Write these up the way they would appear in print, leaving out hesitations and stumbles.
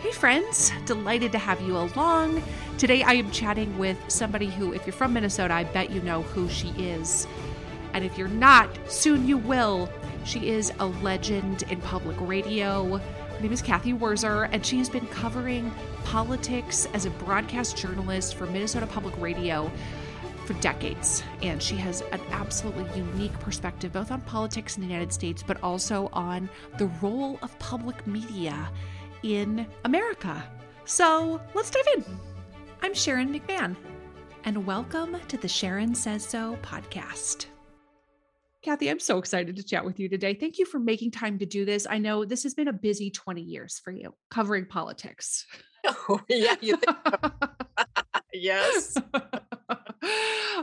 Hey friends, delighted to have you along. Today I am chatting with somebody who, if you're from Minnesota, I bet you know who she is. And if you're not, soon you will. She is a legend in public radio. Her name is Kathy Wurzer, and she has been covering politics as a broadcast journalist for Minnesota Public Radio for decades. And she has an absolutely unique perspective, both on politics in the United States, but also on the role of public media in America. So let's dive in. I'm Sharon McMahon, and welcome to the Sharon Says So podcast. Kathy, I'm so excited to chat with you today. Thank you for making time to do this. I know this has been a busy 20 years for you covering politics. Oh, yeah. You think so? Yes.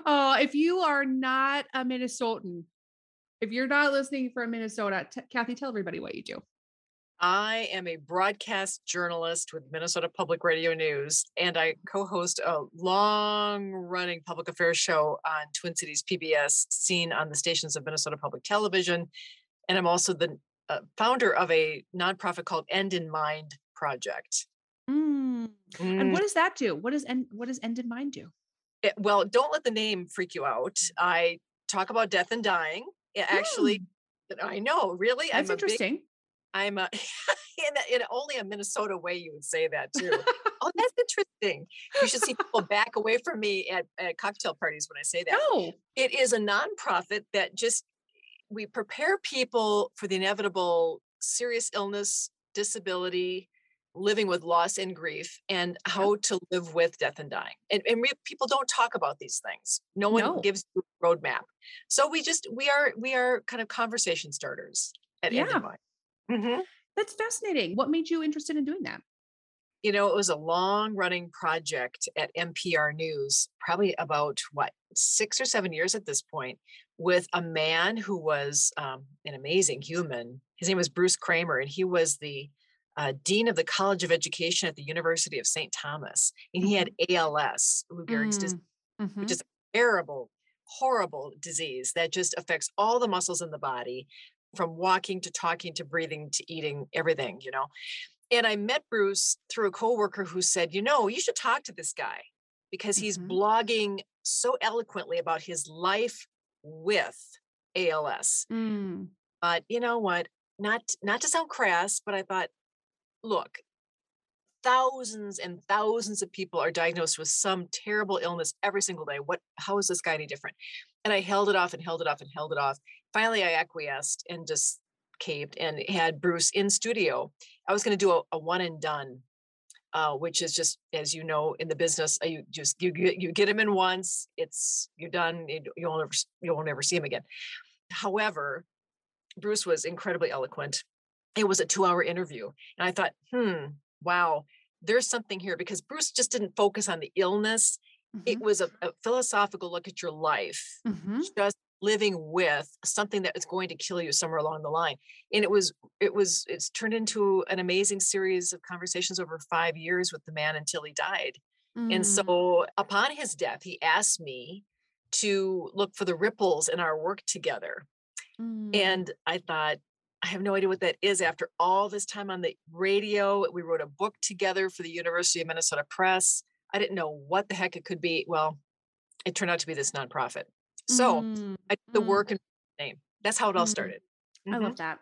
If you are not a Minnesotan, if you're not listening from Minnesota, Kathy, tell everybody what you do. I am a broadcast journalist with Minnesota Public Radio News, and I co-host a long-running public affairs show on Twin Cities PBS, seen on the stations of Minnesota Public Television. And I'm also the founder of a nonprofit called End in Mind Project. And what does that do? What does End in Mind do? Well, don't let the name freak you out. I talk about death and dying. Actually, I know, really? That's interesting. I'm in only a Minnesota way you would say that too. Oh, that's interesting. You should see people back away from me at cocktail parties when I say that. No. It is a nonprofit that we prepare people for the inevitable serious illness, disability, living with loss and grief, and how to live with death and dying. And people don't talk about these things. No one gives you a roadmap. So we are kind of conversation starters at End in Mind. Mm-hmm. That's fascinating. What made you interested in doing that? You know, it was a long running project at NPR News, probably about 6 or 7 years at this point, with a man who was an amazing human. His name was Bruce Kramer, and he was the dean of the College of Education at the University of St. Thomas. And he had ALS, Lou Gehrig's disease, which is a terrible, horrible disease that just affects all the muscles in the body, from walking to talking to breathing to eating, everything, you know. And I met Bruce through a coworker who said, you know, you should talk to this guy because he's blogging so eloquently about his life with ALS. But you know what, not to sound crass, but I thought, look, thousands and thousands of people are diagnosed with some terrible illness every single day. How is this guy any different? And I held it off. Finally, I acquiesced and just caved and had Bruce in studio. I was going to do a one and done, which is just, as you know, in the business, you get him in once, you're done. You won't ever see him again. However, Bruce was incredibly eloquent. It was a 2-hour interview. And I thought, wow, there's something here, because Bruce just didn't focus on the illness. It was a philosophical look at your life, just living with something that is going to kill you somewhere along the line. And it's turned into an amazing series of conversations over 5 years with the man until he died. And so upon his death, he asked me to look for the ripples in our work together. And I thought, I have no idea what that is. After all this time on the radio, we wrote a book together for the University of Minnesota Press. I didn't know what the heck it could be. Well, it turned out to be this nonprofit. So I did the work and name. That's how it all started. I love that.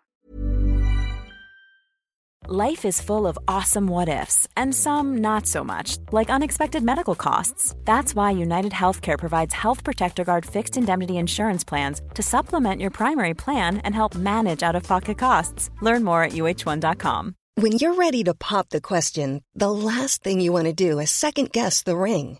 Life is full of awesome what ifs, and some not so much, like unexpected medical costs. That's why United Healthcare provides Health Protector Guard fixed indemnity insurance plans to supplement your primary plan and help manage out-of-pocket costs. Learn more at uh1.com. When you're ready to pop the question, the last thing you want to do is second-guess the ring.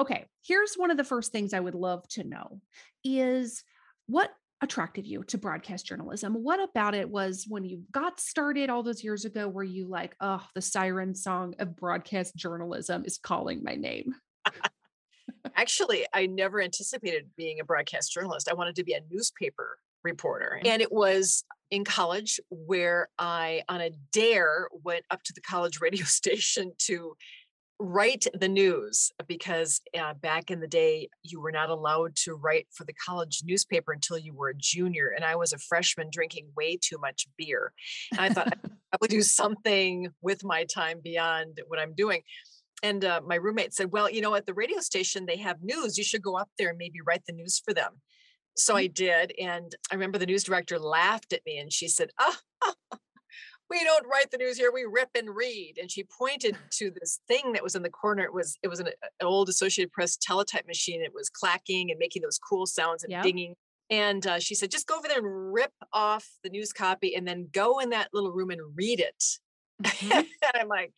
Okay, here's one of the first things I would love to know is what attracted you to broadcast journalism? What about it was when you got started all those years ago, were you like, oh, the siren song of broadcast journalism is calling my name? Actually, I never anticipated being a broadcast journalist. I wanted to be a newspaper reporter. And it was in college where I, on a dare, went up to the college radio station to write the news because back in the day, you were not allowed to write for the college newspaper until you were a junior. And I was a freshman drinking way too much beer. And I thought I would do something with my time beyond what I'm doing. And my roommate said, well, you know, at the radio station, they have news. You should go up there and maybe write the news for them. So I did. And I remember the news director laughed at me and she said, we don't write the news here. We rip and read. And she pointed to this thing that was in the corner. It was an old Associated Press teletype machine. It was clacking and making those cool sounds and dinging. And she said, just go over there and rip off the news copy and then go in that little room and read it. Mm-hmm. And I'm like,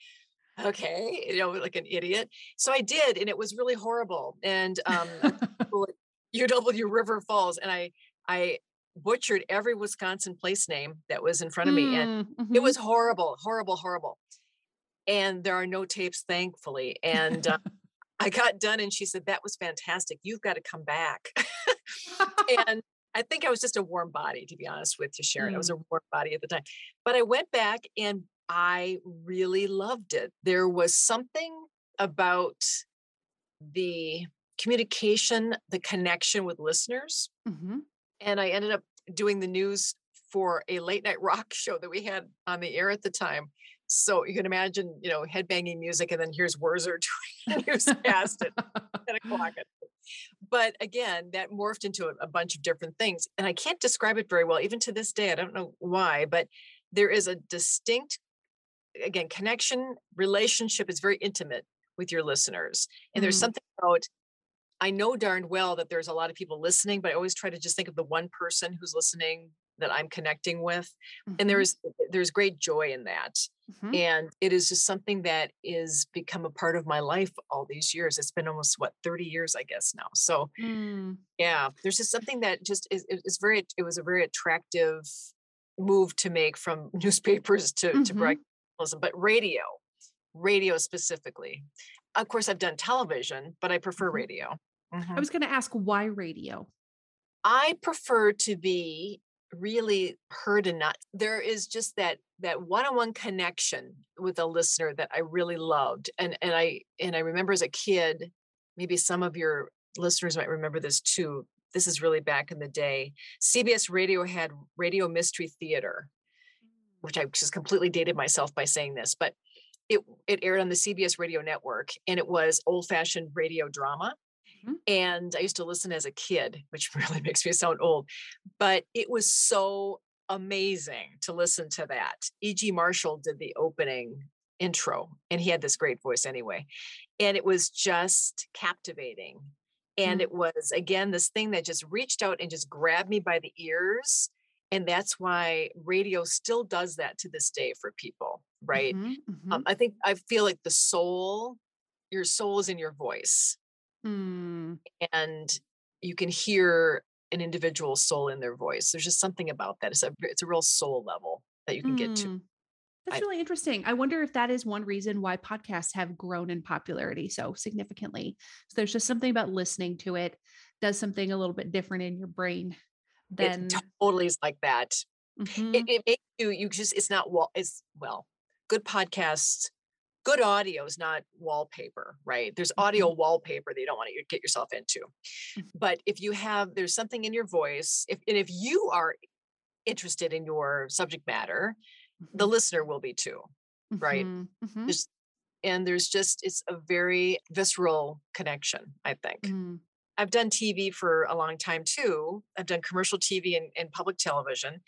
okay, you know, like an idiot. So I did, and it was really horrible. And UW River Falls, and I butchered every Wisconsin place name that was in front of me, and it was horrible, horrible, horrible. And there are no tapes, thankfully. And I got done, and she said, "That was fantastic. You've got to come back." And I think I was just a warm body, to be honest with you, Sharon. I was a warm body at the time, but I went back and I really loved it. There was something about the communication, the connection with listeners. Mm-hmm. And I ended up doing the news for a late night rock show that we had on the air at the time. So you can imagine, you know, headbanging music, and then here's Wurzer doing a newscast at 10 o'clock. But again, that morphed into a bunch of different things. And I can't describe it very well, even to this day. I don't know why, but there is a distinct, again, connection, relationship is very intimate with your listeners. And there's something about, I know darn well that there's a lot of people listening, but I always try to just think of the one person who's listening that I'm connecting with. Mm-hmm. And there's great joy in that. Mm-hmm. And it is just something that is become a part of my life all these years. It's been almost 30 years, I guess now. So yeah, there's just something that just it was a very attractive move to make from newspapers to broadcast journalism, but radio specifically. Of course, I've done television, but I prefer radio. Mm-hmm. I was going to ask, why radio? I prefer to be really heard and not. There is just that one-on-one connection with a listener that I really loved, and I remember as a kid. Maybe some of your listeners might remember this too. This is really back in the day. CBS Radio had Radio Mystery Theater, which I just completely dated myself by saying this, but it aired on the CBS Radio network, and it was old-fashioned radio drama. Mm-hmm. And I used to listen as a kid, which really makes me sound old, but it was so amazing to listen to that. E.G. Marshall did the opening intro, and he had this great voice anyway. And it was just captivating. And it was, again, this thing that just reached out and just grabbed me by the ears. And that's why radio still does that to this day for people, right? Mm-hmm, mm-hmm. I feel like your soul is in your voice. Mm. And you can hear an individual's soul in their voice. There's just something about that. It's a real soul level that you can get to. That's really interesting. I wonder if that is one reason why podcasts have grown in popularity so significantly. So there's just something about listening to it does something a little bit different in your brain. It totally is like that. Mm-hmm. It makes you just, it's not wall. It's good podcasts, good audio is not wallpaper, right? There's audio wallpaper that you don't want to get yourself into. But if you have, there's something in your voice, if you are interested in your subject matter, the listener will be too, right? Mm-hmm. There's just, it's a very visceral connection, I think. Mm. I've done TV for a long time too. I've done commercial TV and public television.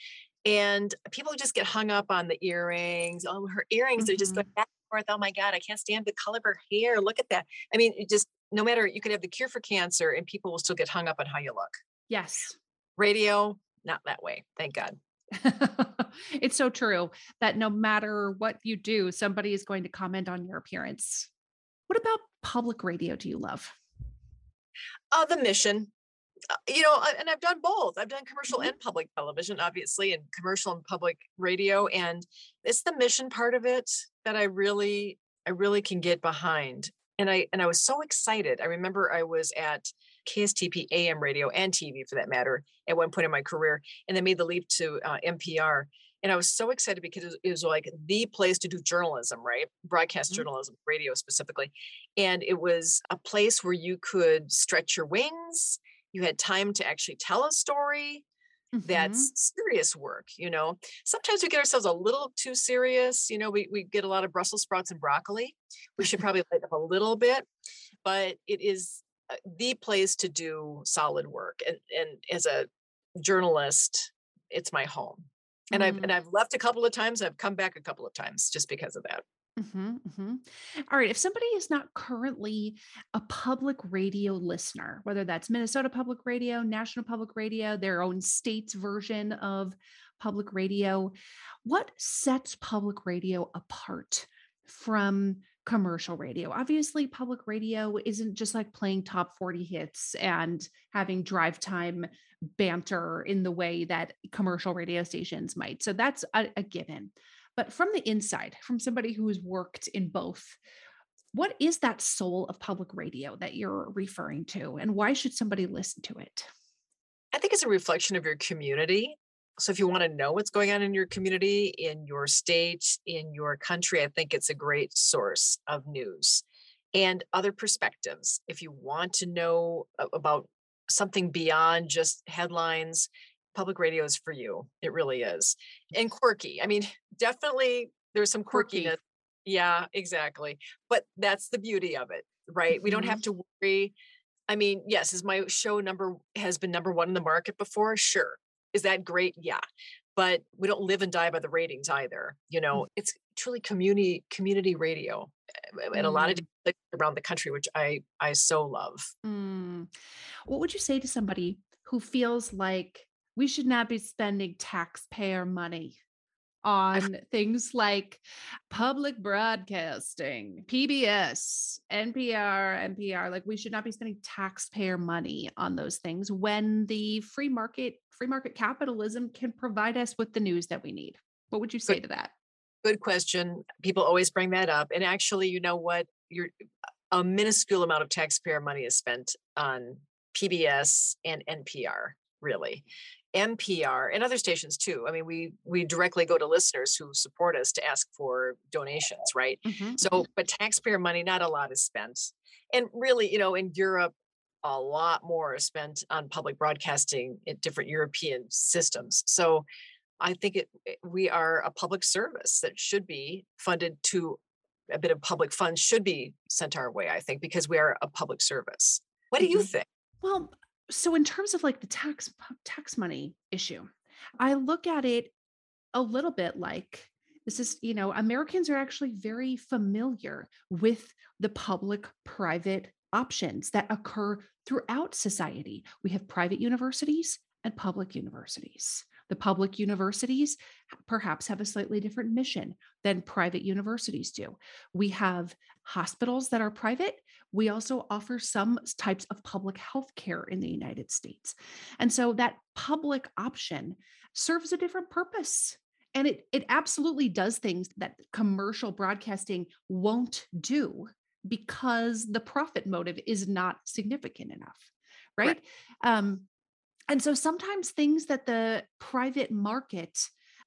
And people just get hung up on the earrings. Oh, her earrings are just going back and forth. Oh my God, I can't stand the color of her hair. Look at that. I mean, it just, no matter, you could have the cure for cancer and people will still get hung up on how you look. Yes. Radio, not that way. Thank God. It's so true that no matter what you do, somebody is going to comment on your appearance. What about public radio do you love? The mission, and I've done both. I've done commercial and public television, obviously, and commercial and public radio. And it's the mission part of it that I really can get behind. And I was so excited. I remember I was at KSTP AM radio and TV for that matter at one point in my career, and then made the leap to NPR. And I was so excited because it was like the place to do journalism, right? Broadcast journalism, radio specifically. And it was a place where you could stretch your wings. You had time to actually tell a story. That's serious work, Sometimes we get ourselves a little too serious. We get a lot of Brussels sprouts and broccoli. We should probably light up a little bit, but it is the place to do solid work. And as a journalist, it's my home. And I've left a couple of times. I've come back a couple of times just because of that. All right. If somebody is not currently a public radio listener, whether that's Minnesota Public Radio, National Public Radio, their own state's version of public radio, what sets public radio apart from commercial radio? Obviously, public radio isn't just like playing top 40 hits and having drive time banter in the way that commercial radio stations might. So that's a given. But from the inside, from somebody who has worked in both, what is that soul of public radio that you're referring to? And why should somebody listen to it? I think it's a reflection of your community. So if you want to know what's going on in your community, in your state, in your country, I think it's a great source of news and other perspectives. If you want to know about something beyond just headlines, public radio is for you. It really is. And quirky. I mean, definitely there's some quirkiness. Yeah, exactly. But that's the beauty of it, right? We don't have to worry. I mean, yes, is my show has been number one in the market before? Sure. Is that great? Yeah. But we don't live and die by the ratings either. It's truly community radio and a lot of places around the country, which I so love. What would you say to somebody who feels like we should not be spending taxpayer money on things like public broadcasting, PBS, NPR, like we should not be spending taxpayer money on those things when the free market capitalism can provide us with the news that we need? What would you say to that? Good question. People always bring that up. And actually, you know what? A minuscule amount of taxpayer money is spent on PBS and NPR, really. NPR and other stations too. I mean, we directly go to listeners who support us to ask for donations, right? So, but taxpayer money, not a lot is spent. And really, in Europe, a lot more is spent on public broadcasting in different European systems. So I think we are a public service that should be funded to a bit of public funds should be sent our way, I think, because we are a public service. What do you think? Well, so in terms of like the tax money issue, I look at it a little bit like this is, Americans are actually very familiar with the public-private options that occur throughout society. We have private universities and public universities. The public universities perhaps have a slightly different mission than private universities do. We have hospitals that are private. We also offer some types of public health care in the United States. And so that public option serves a different purpose. And it absolutely does things that commercial broadcasting won't do because the profit motive is not significant enough, right? And so sometimes things that the private market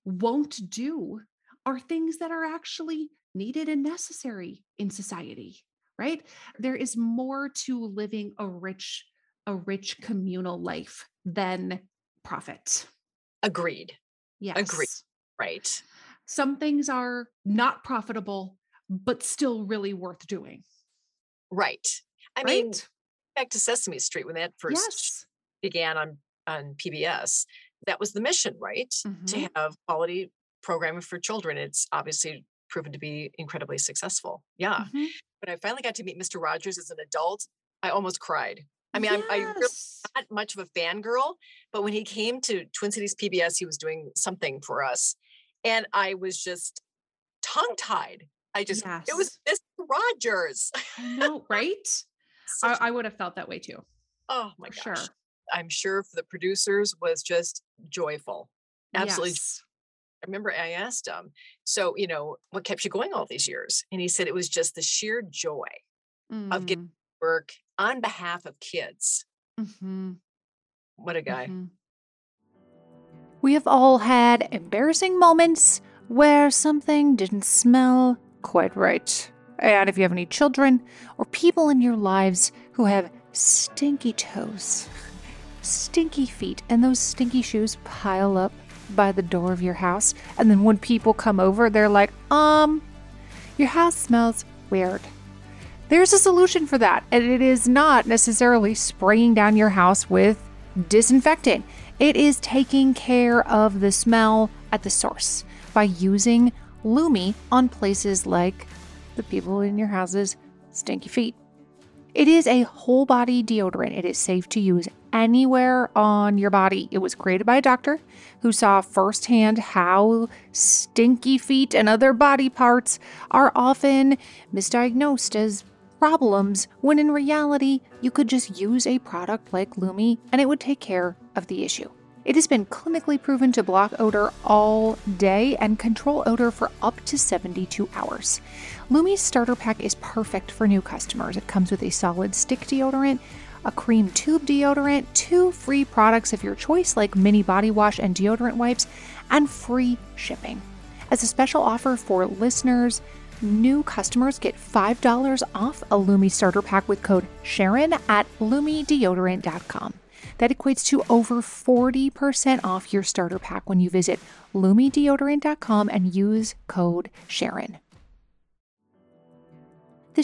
won't do are things that are actually needed and necessary in society, right? There is more to living a rich communal life than profit. Agreed. Yes. Agreed. Right. Some things are not profitable, but still really worth doing. Right. I mean, back to Sesame Street when that first began on PBS. That was the mission, right? Mm-hmm. To have quality programming for children. It's obviously proven to be incredibly successful. Yeah. Mm-hmm. When I finally got to meet Mr. Rogers as an adult, I almost cried. I mean, I'm really not much of a fangirl, but when he came to Twin Cities PBS, he was doing something for us. And I was just tongue-tied. It was Mr. Rogers. No, right? I would have felt that way too. Oh my gosh. Sure. I'm sure for the producers was just joyful. Absolutely. Yes. I remember I asked him, so, you know, what kept you going all these years? And he said, it was just the sheer joy of getting to work on behalf of kids. Mm-hmm. What a guy. Mm-hmm. We have all had embarrassing moments where something didn't smell quite right. And if you have any children or people in your lives who have stinky toes, stinky feet, and those stinky shoes pile up by the door of your house, and then when people come over, they're like, your house smells weird. There's a solution for that, and it is not necessarily spraying down your house with disinfectant. It is taking care of the smell at the source by using Lumi on places like the people in your house's stinky feet. It is a whole body deodorant. It is safe to use anywhere on your body. It was created by a doctor who saw firsthand how stinky feet and other body parts are often misdiagnosed as problems, when in reality, you could just use a product like Lumi and it would take care of the issue. It has been clinically proven to block odor all day and control odor for up to 72 hours. Lumi's starter pack is perfect for new customers. It comes with a solid stick deodorant, a cream tube deodorant, 2 free products of your choice like mini body wash and deodorant wipes, and free shipping. As a special offer for listeners, new customers get $5 off a Lumi starter pack with code Sharon at LumiDeodorant.com. That equates to over 40% off your starter pack when you visit LumiDeodorant.com and use code Sharon. The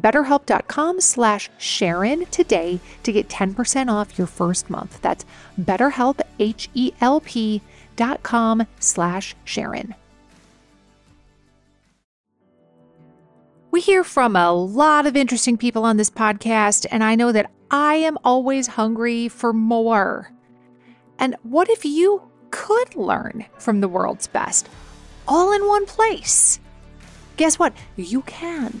BetterHelp.com/Sharon today to get 10% off your first month. That's BetterHelp, HELP.com/Sharon. We hear from a lot of interesting people on this podcast, and I know that I am always hungry for more. And what if you could learn from the world's best all in one place? Guess what? You can.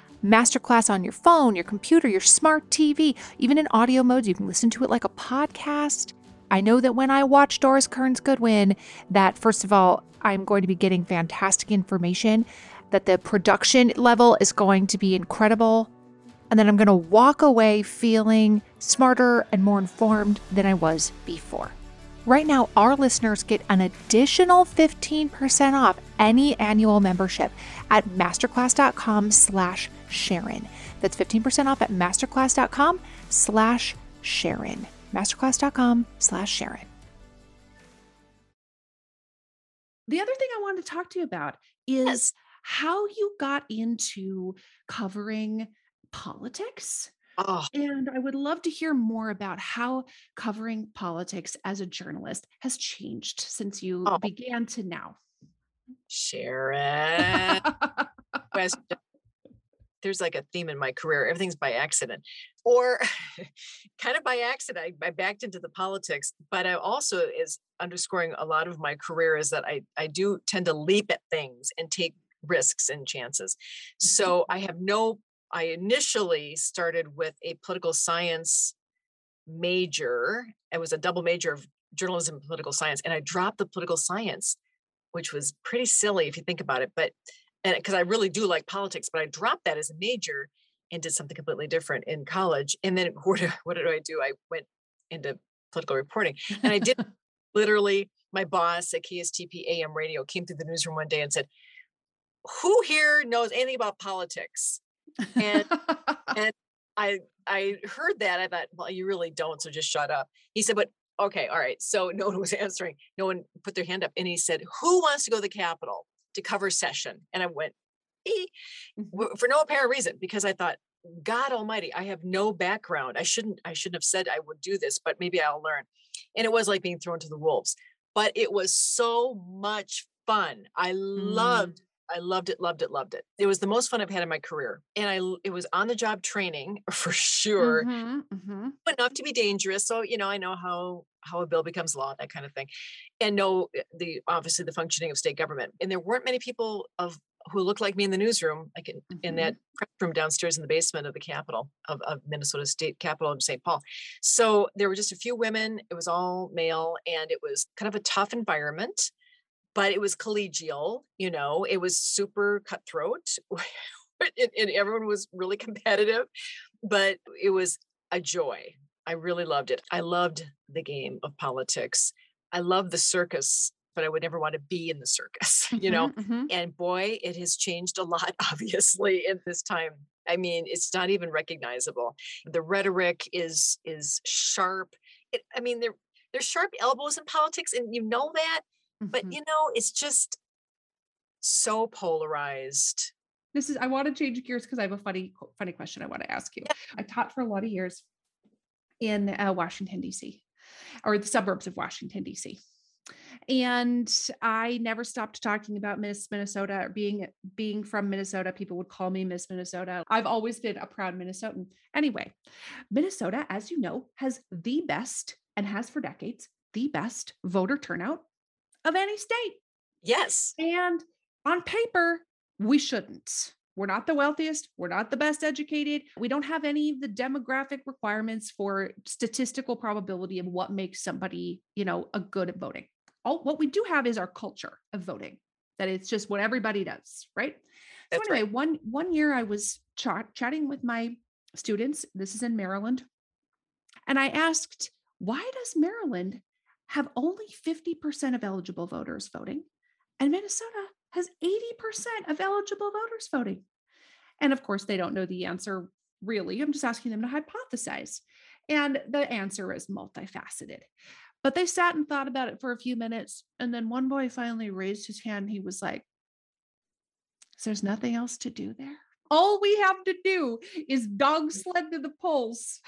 Masterclass on your phone, your computer, your smart TV, even in audio modes. You can listen to it like a podcast. I know that when I watch Doris Kearns Goodwin, that first of all, I'm going to be getting fantastic information, that the production level is going to be incredible. And then I'm going to walk away feeling smarter and more informed than I was before. Right now, our listeners get an additional 15% off any annual membership at masterclass.com/Sharon. That's 15% off at masterclass.com/Sharon. Masterclass.com/Sharon. The other thing I wanted to talk to you about is how you got into covering politics. Oh. And I would love to hear more about how covering politics as a journalist has changed since you began to now. Sharon, there's like a theme in my career. Everything's by accident, or kind of by accident. I backed into the politics, but I also is underscoring a lot of my career is that I do tend to leap at things and take risks and chances. So I initially started with a political science major. It was a double major of journalism and political science. And I dropped the political science, which was pretty silly if you think about it. But because I really do like politics, but I dropped that as a major and did something completely different in college. And then what did I do? I went into political reporting. And I did literally, my boss at KSTP AM radio came through the newsroom one day and said, "Who here knows anything about politics?" And I heard that. I thought, well, you really don't. So just shut up. He said, but okay. All right. So no one was answering. No one put their hand up. And he said, "Who wants to go to the Capitol to cover session?" And I went, for no apparent reason, because I thought, God almighty, I have no background. I shouldn't have said I would do this, but maybe I'll learn. And it was like being thrown to the wolves, but it was so much fun. I loved it. It was the most fun I've had in my career. And it was on the job training for sure, enough to be dangerous. So, I know how a bill becomes law, that kind of thing. And know obviously the functioning of state government. And there weren't many people who looked like me in the newsroom, like in that prep room downstairs in the basement of the Capitol of Minnesota State Capitol in St. Paul. So there were just a few women, it was all male, and it was kind of a tough environment. But it was collegial, it was super cutthroat and everyone was really competitive, but it was a joy. I really loved it. I loved the game of politics. I loved the circus, but I would never want to be in the circus, and boy, it has changed a lot, obviously, in this time. I mean, it's not even recognizable. The rhetoric is sharp. There's sharp elbows in politics, and you know that. But, it's just so polarized. I want to change gears because I have a funny question I want to ask you. Yeah. I taught for a lot of years in Washington, D.C., or the suburbs of Washington, D.C., and I never stopped talking about Miss Minnesota. Being from Minnesota, people would call me Miss Minnesota. I've always been a proud Minnesotan. Anyway, Minnesota, as you know, has the best, and has for decades, the best voter turnout of any state. Yes. And on paper, we shouldn't. We're not the wealthiest. We're not the best educated. We don't have any of the demographic requirements for statistical probability of what makes somebody, a good at voting. What we do have is our culture of voting, that it's just what everybody does, right? That's so anyway, right. One year I was chatting with my students. This is in Maryland. And I asked, why does Maryland have only 50% of eligible voters voting, and Minnesota has 80% of eligible voters voting? And of course, they don't know the answer really. I'm just asking them to hypothesize. And the answer is multifaceted. But they sat and thought about it for a few minutes. And then one boy finally raised his hand. He was like, "There's nothing else to do there. All we have to do is dog sled to the polls."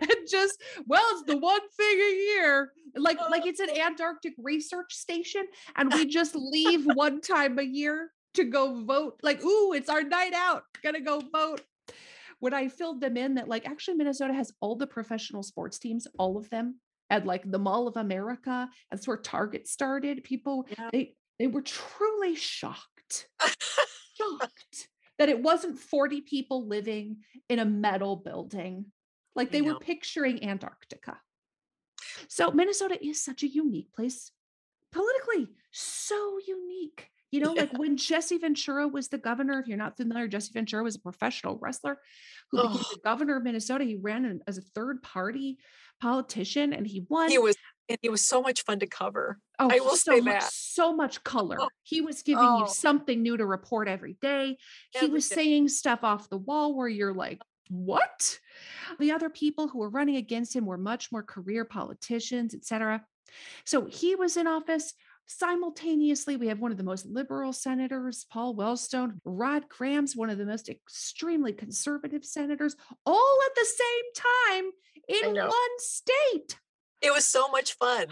And just, it's the one thing a year, like it's an Antarctic research station, and we just leave one time a year to go vote. Like, ooh, it's our night out, gonna go vote. When I filled them in that, actually Minnesota has all the professional sports teams, all of them, at the Mall of America. That's where Target started. People, they were truly shocked that it wasn't 40 people living in a metal building. They were picturing Antarctica. So Minnesota is such a unique place politically, so unique. When Jesse Ventura was the governor, if you're not familiar, Jesse Ventura was a professional wrestler who became the governor of Minnesota. He ran as a third party politician, and he won. He was so much fun to cover. Oh, I will say that. So much color. Oh. He was giving you something new to report every day. He was saying stuff off the wall where you're like, what? The other people who were running against him were much more career politicians, etc. So he was in office. Simultaneously, we have one of the most liberal senators, Paul Wellstone, Rod Grams, one of the most extremely conservative senators, all at the same time in one state. It was so much fun.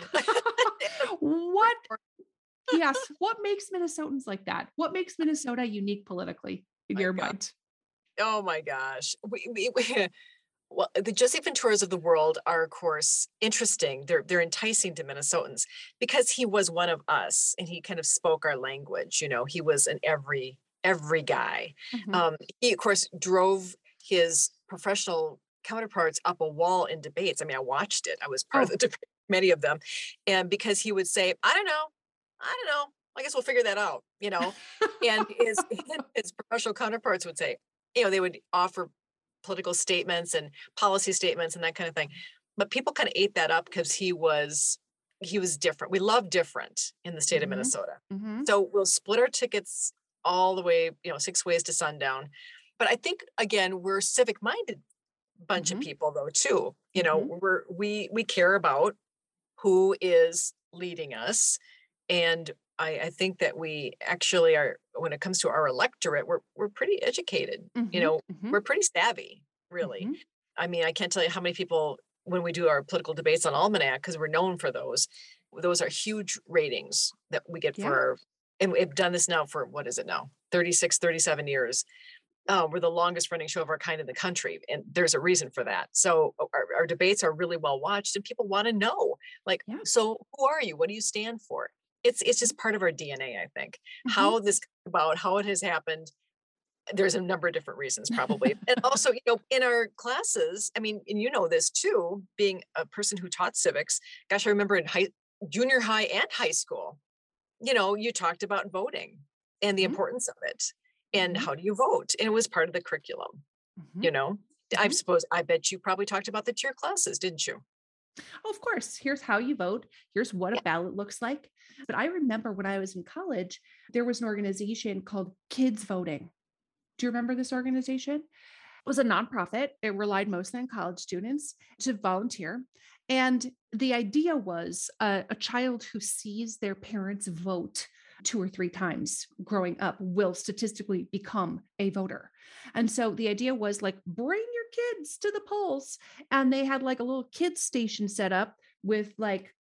What makes Minnesotans like that? What makes Minnesota unique politically in your mind? Oh my gosh. Well, the Jesse Venturas of the world are, of course, interesting. They're enticing to Minnesotans because he was one of us and he kind of spoke our language. You know, he was an every guy. Mm-hmm. He, of course, drove his professional counterparts up a wall in debates. I mean, I watched it. I was part of the debate, many of them. And because he would say, I don't know. I guess we'll figure that out, you know. And his professional counterparts would say, you know, they would offer political statements and policy statements and that kind of thing. But people kind of ate that up because he was different. We love different in the state of Minnesota. Mm-hmm. So we'll split our tickets all the way, you know, 6 ways to sundown. But I think, again, we're civic-minded bunch of people though, too. You know, we care about who is leading us. And I think that we actually are, when it comes to our electorate, we're pretty educated. Mm-hmm, you know, we're pretty savvy, really. Mm-hmm. I mean, I can't tell you how many people, when we do our political debates on Almanac, because we're known for those are huge ratings that we get for our, and we've done this now for, 37 years. We're the longest running show of our kind in the country. And there's a reason for that. So our debates are really well watched and people want to know, like, so who are you? What do you stand for? It's just part of our DNA, I think. Mm-hmm. How this came about, how it has happened. There's a number of different reasons, probably. And also, you know, in our classes, I mean, and you know this too, being a person who taught civics. Gosh, I remember in junior high and high school, you know, you talked about voting and the importance of it, and how do you vote? And it was part of the curriculum. Mm-hmm. You know, I bet you probably talked about that to your classes, didn't you? Oh, of course. Here's how you vote. Here's what a ballot looks like. But I remember when I was in college, there was an organization called Kids Voting. Do you remember this organization? It was a nonprofit. It relied mostly on college students to volunteer. And the idea was a child who sees their parents vote 2 or 3 times growing up will statistically become a voter. And so the idea was like, bring your kids to the polls. And they had like a little kids station set up with like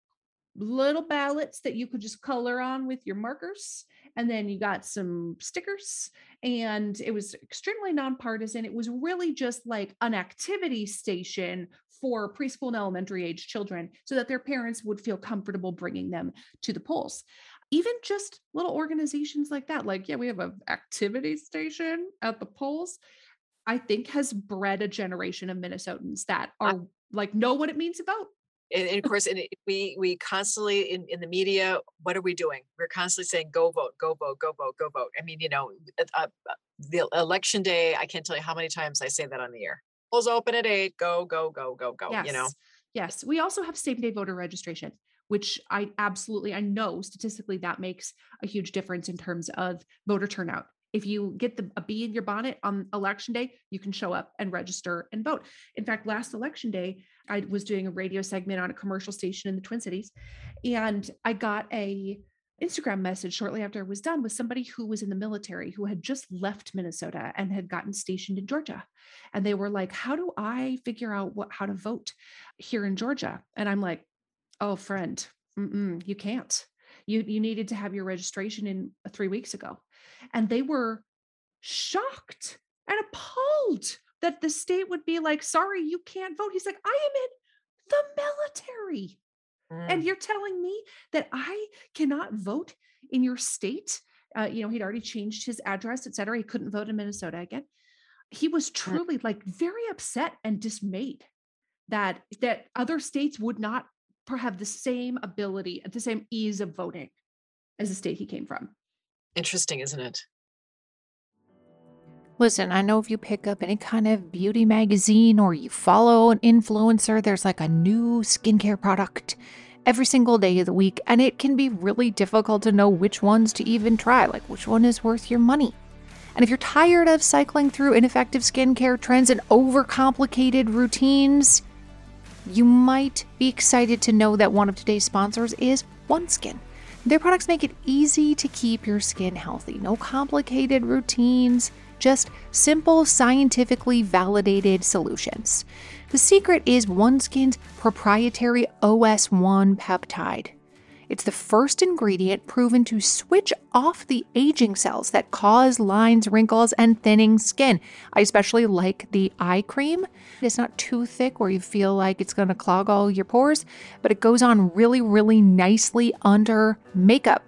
little ballots that you could just color on with your markers. And then you got some stickers, and it was extremely nonpartisan. It was really just like an activity station for preschool and elementary age children so that their parents would feel comfortable bringing them to the polls. Even just little organizations like that, like, we have an activity station at the polls, I think has bred a generation of Minnesotans that are like, know what it means to vote. And of course, we constantly in the media, what are we doing? We're constantly saying, go vote, go vote, go vote, go vote. I mean, you know, the election day, I can't tell you how many times I say that on the air. Polls open at 8, go, go, go, go, go, you know? Yes. We also have same day voter registration, which I know statistically that makes a huge difference in terms of voter turnout. If you get a bee in your bonnet on election day, you can show up and register and vote. In fact, last election day, I was doing a radio segment on a commercial station in the Twin Cities, and I got a Instagram message shortly after I was done with somebody who was in the military who had just left Minnesota and had gotten stationed in Georgia. And they were like, how do I figure out how to vote here in Georgia? And I'm like, oh, friend, you can't. You needed to have your registration in 3 weeks ago. And they were shocked and appalled that the state would be like, sorry, you can't vote. He's like, I am in the military. And you're telling me that I cannot vote in your state? You know, he'd already changed his address, et cetera. He couldn't vote in Minnesota again. He was truly like very upset and dismayed that other states would not have the same ability, the same ease of voting as the state he came from. Interesting, isn't it? Listen, I know if you pick up any kind of beauty magazine or you follow an influencer, there's like a new skincare product every single day of the week, and it can be really difficult to know which ones to even try, like which one is worth your money. And if you're tired of cycling through ineffective skincare trends and overcomplicated routines, you might be excited to know that one of today's sponsors is OneSkin. Their products make it easy to keep your skin healthy. No complicated routines, just simple, scientifically validated solutions. The secret is OneSkin's proprietary OS1 peptide. It's the first ingredient proven to switch off the aging cells that cause lines, wrinkles, and thinning skin. I especially like the eye cream. It's not too thick where you feel like it's going to clog all your pores, but it goes on really, really nicely under makeup.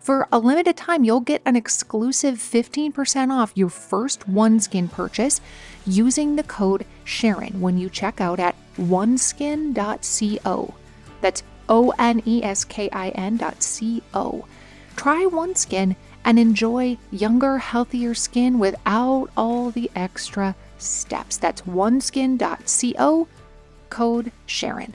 For a limited time, you'll get an exclusive 15% off your first OneSkin purchase using the code Sharon when you check out at oneskin.co. That's ONESKIN.co. Try OneSkin and enjoy younger, healthier skin without all the extra steps. That's oneskin.co, code Sharon.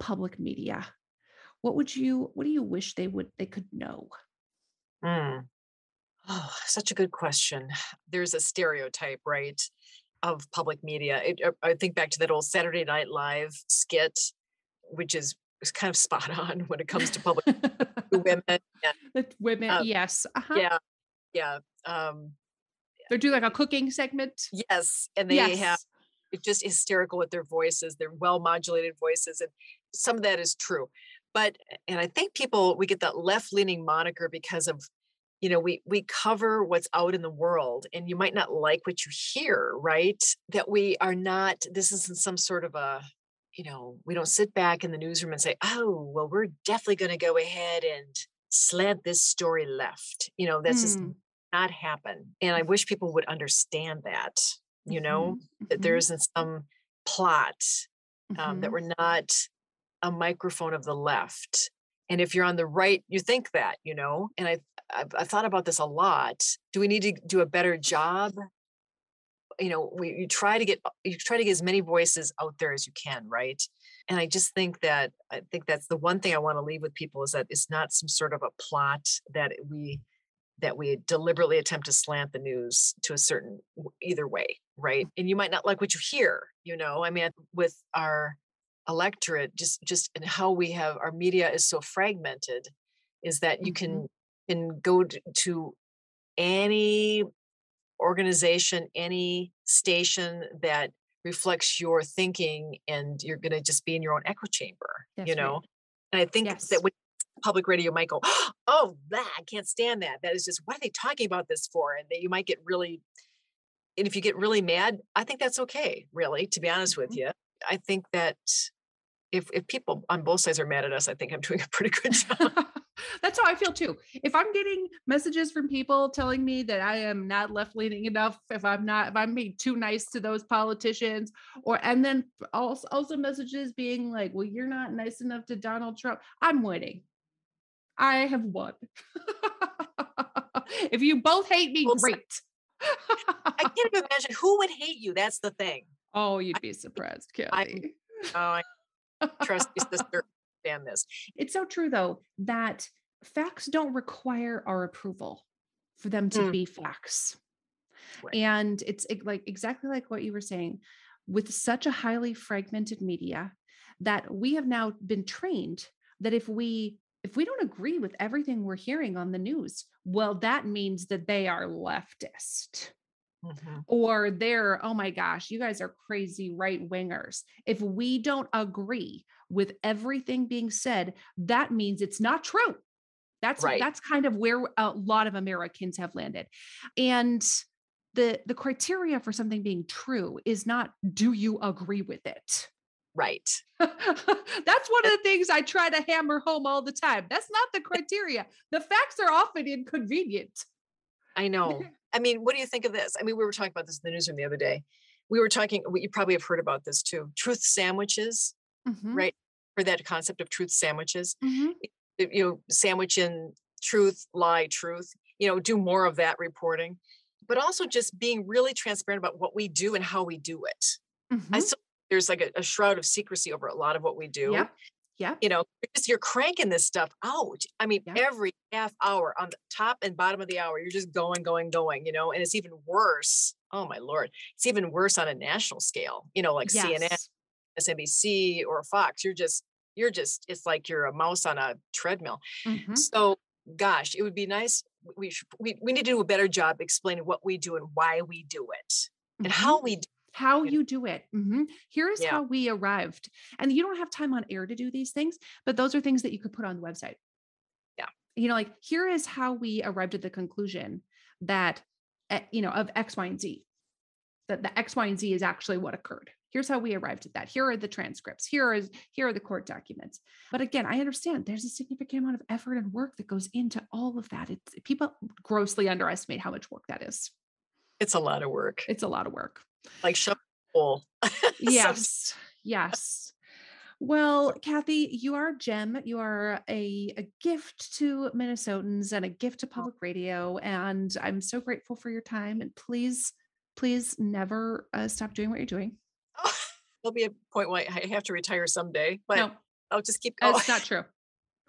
public media, what do you wish they could know? Oh, such a good question. There's a stereotype, right, of public media. I think back to that old Saturday Night Live skit, which is kind of spot on when it comes to public women. And, yes. Uh-huh. Yeah. They do like a cooking segment. Yes, and they have it's just hysterical with their voices, their well-modulated voices, and some of that is true. But I think we get that left-leaning moniker because of, you know, we cover what's out in the world, and you might not like what you hear, right? That this isn't some sort of a, you know, we don't sit back in the newsroom and say, oh, well, we're definitely going to go ahead and slant this story left. You know, that's just not happen. And I wish people would understand that, you know, that there isn't some plot, that we're not a microphone of the left. And if you're on the right, you think that, you know, and I've thought about this a lot. Do we need to do a better job? You know, you try to get as many voices out there as you can, right? And I think that's the one thing I want to leave with people, is that it's not some sort of a plot that we deliberately attempt to slant the news to a certain either way, right? And you might not like what you hear, you know. I mean, with our electorate, just and how we have our media is so fragmented, is that you can go to any organization, any station that reflects your thinking, and you're going to just be in your own echo chamber, that's you know? Right. And I think that when public radio might go, oh, I can't stand that. That is just, what are they talking about this for? And that you might get really, and if you get really mad, I think that's okay, really, to be honest with you. I think that if people on both sides are mad at us, I think I'm doing a pretty good job. That's how I feel too. If I'm getting messages from people telling me that I am not left-leaning enough, if I'm being too nice to those politicians, and then also messages being like, well, you're not nice enough to Donald Trump, I'm winning. I have won. If you both hate me, great. I can't even imagine who would hate you. That's the thing. Oh, you'd be surprised, Kelly. I trust me, sister. Damn this. It's so true, though, that facts don't require our approval for them to be facts. Right. And it's like exactly like what you were saying, with such a highly fragmented media that we have now been trained that if we don't agree with everything we're hearing on the news, well, that means that they are leftist. Mm-hmm. Or they're, oh my gosh, you guys are crazy right wingers. If we don't agree with everything being said, that means it's not true. That's right. That's kind of where a lot of Americans have landed. And the criteria for something being true is not, do you agree with it? Right. That's one of the things I try to hammer home all the time. That's not the criteria. The facts are often inconvenient. I know. I mean, what do you think of this? I mean, we were talking about this in the newsroom the other day. You probably have heard about this too. Truth sandwiches, mm-hmm. right? For that concept of truth sandwiches, mm-hmm. you know, sandwich in truth, lie, truth, you know, do more of that reporting, but also just being really transparent about what we do and how we do it. Mm-hmm. There's like a shroud of secrecy over a lot of what we do. Yeah. Yeah. You know, you're cranking this stuff out. I mean, every half hour on the top and bottom of the hour, you're just going, you know, and it's even worse. Oh my Lord. It's even worse on a national scale, you know, like CNN, MSNBC or Fox. You're just, it's like you're a mouse on a treadmill. Mm-hmm. So gosh, it would be nice. We need to do a better job explaining what we do and why we do it mm-hmm. and how we do it. How you do it. Mm-hmm. Here's how we arrived. And you don't have time on air to do these things, but those are things that you could put on the website. Yeah. You know, like, here is how we arrived at the conclusion that, you know, of X, Y, and Z, that the X, Y, and Z is actually what occurred. Here's how we arrived at that. Here are the transcripts. Here are the court documents. But again, I understand there's a significant amount of effort and work that goes into all of that. People grossly underestimate how much work that is. It's a lot of work. Like shovel. Yes. Yes. Well, Kathy, you are a gem. You are a gift to Minnesotans and a gift to public radio. And I'm so grateful for your time. And please, please never stop doing what you're doing. Oh, there'll be a point where I have to retire someday, but no, I'll just keep going. That's not true.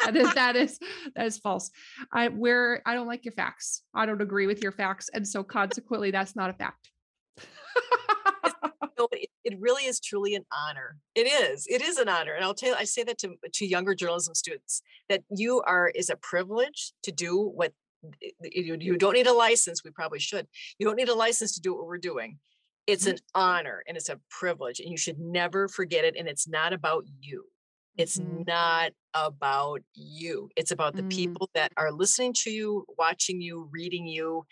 That is false. I don't like your facts. I don't agree with your facts. And so consequently, that's not a fact. It really is truly an honor. It is an honor. And I'll tell you, I say that to younger journalism students, that is a privilege to do what you don't need a license. We probably should. You don't need a license to do what we're doing. It's an honor and it's a privilege and you should never forget it. And it's not about you. It's not about you. It's about the people that are listening to you, watching you, reading you.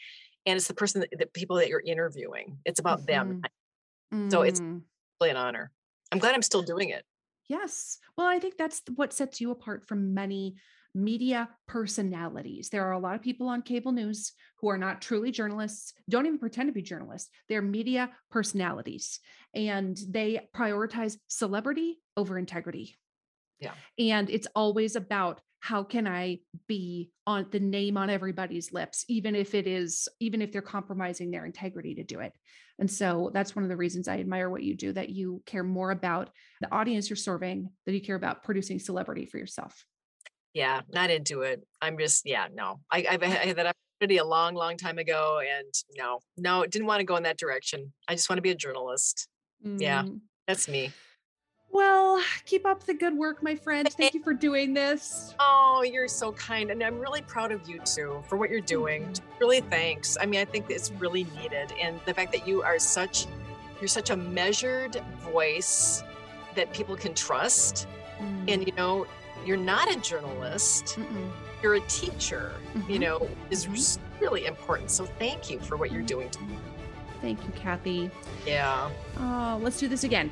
And it's the people that you're interviewing. It's about them. So it's really an honor. I'm glad I'm still doing it. Yes. Well, I think that's what sets you apart from many media personalities. There are a lot of people on cable news who are not truly journalists, don't even pretend to be journalists. They're media personalities and they prioritize celebrity over integrity. Yeah. And it's always about, how can I be on the name on everybody's lips, even if they're compromising their integrity to do it. And so that's one of the reasons I admire what you do, that you care more about the audience you're serving than you care about producing celebrity for yourself. Yeah. Not into it. I had that opportunity a long, long time ago and no, didn't want to go in that direction. I just want to be a journalist. Mm. Yeah. That's me. Well, keep up the good work, my friend. Thank you for doing this. Oh, you're so kind. And I'm really proud of you too, for what you're doing. Really, thanks. I mean, I think it's really needed. And the fact that you're such a measured voice that people can trust. And, you know, you're not a journalist. Mm-mm. You're a teacher, you know, is really important. So thank you for what you're doing. Thank you, Kathy. Yeah. Oh, let's do this again.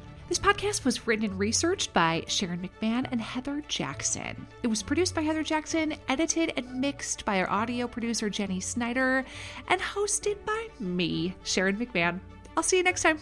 This podcast was written and researched by Sharon McMahon and Heather Jackson. It was produced by Heather Jackson, edited and mixed by our audio producer, Jenny Snyder, and hosted by me, Sharon McMahon. I'll see you next time.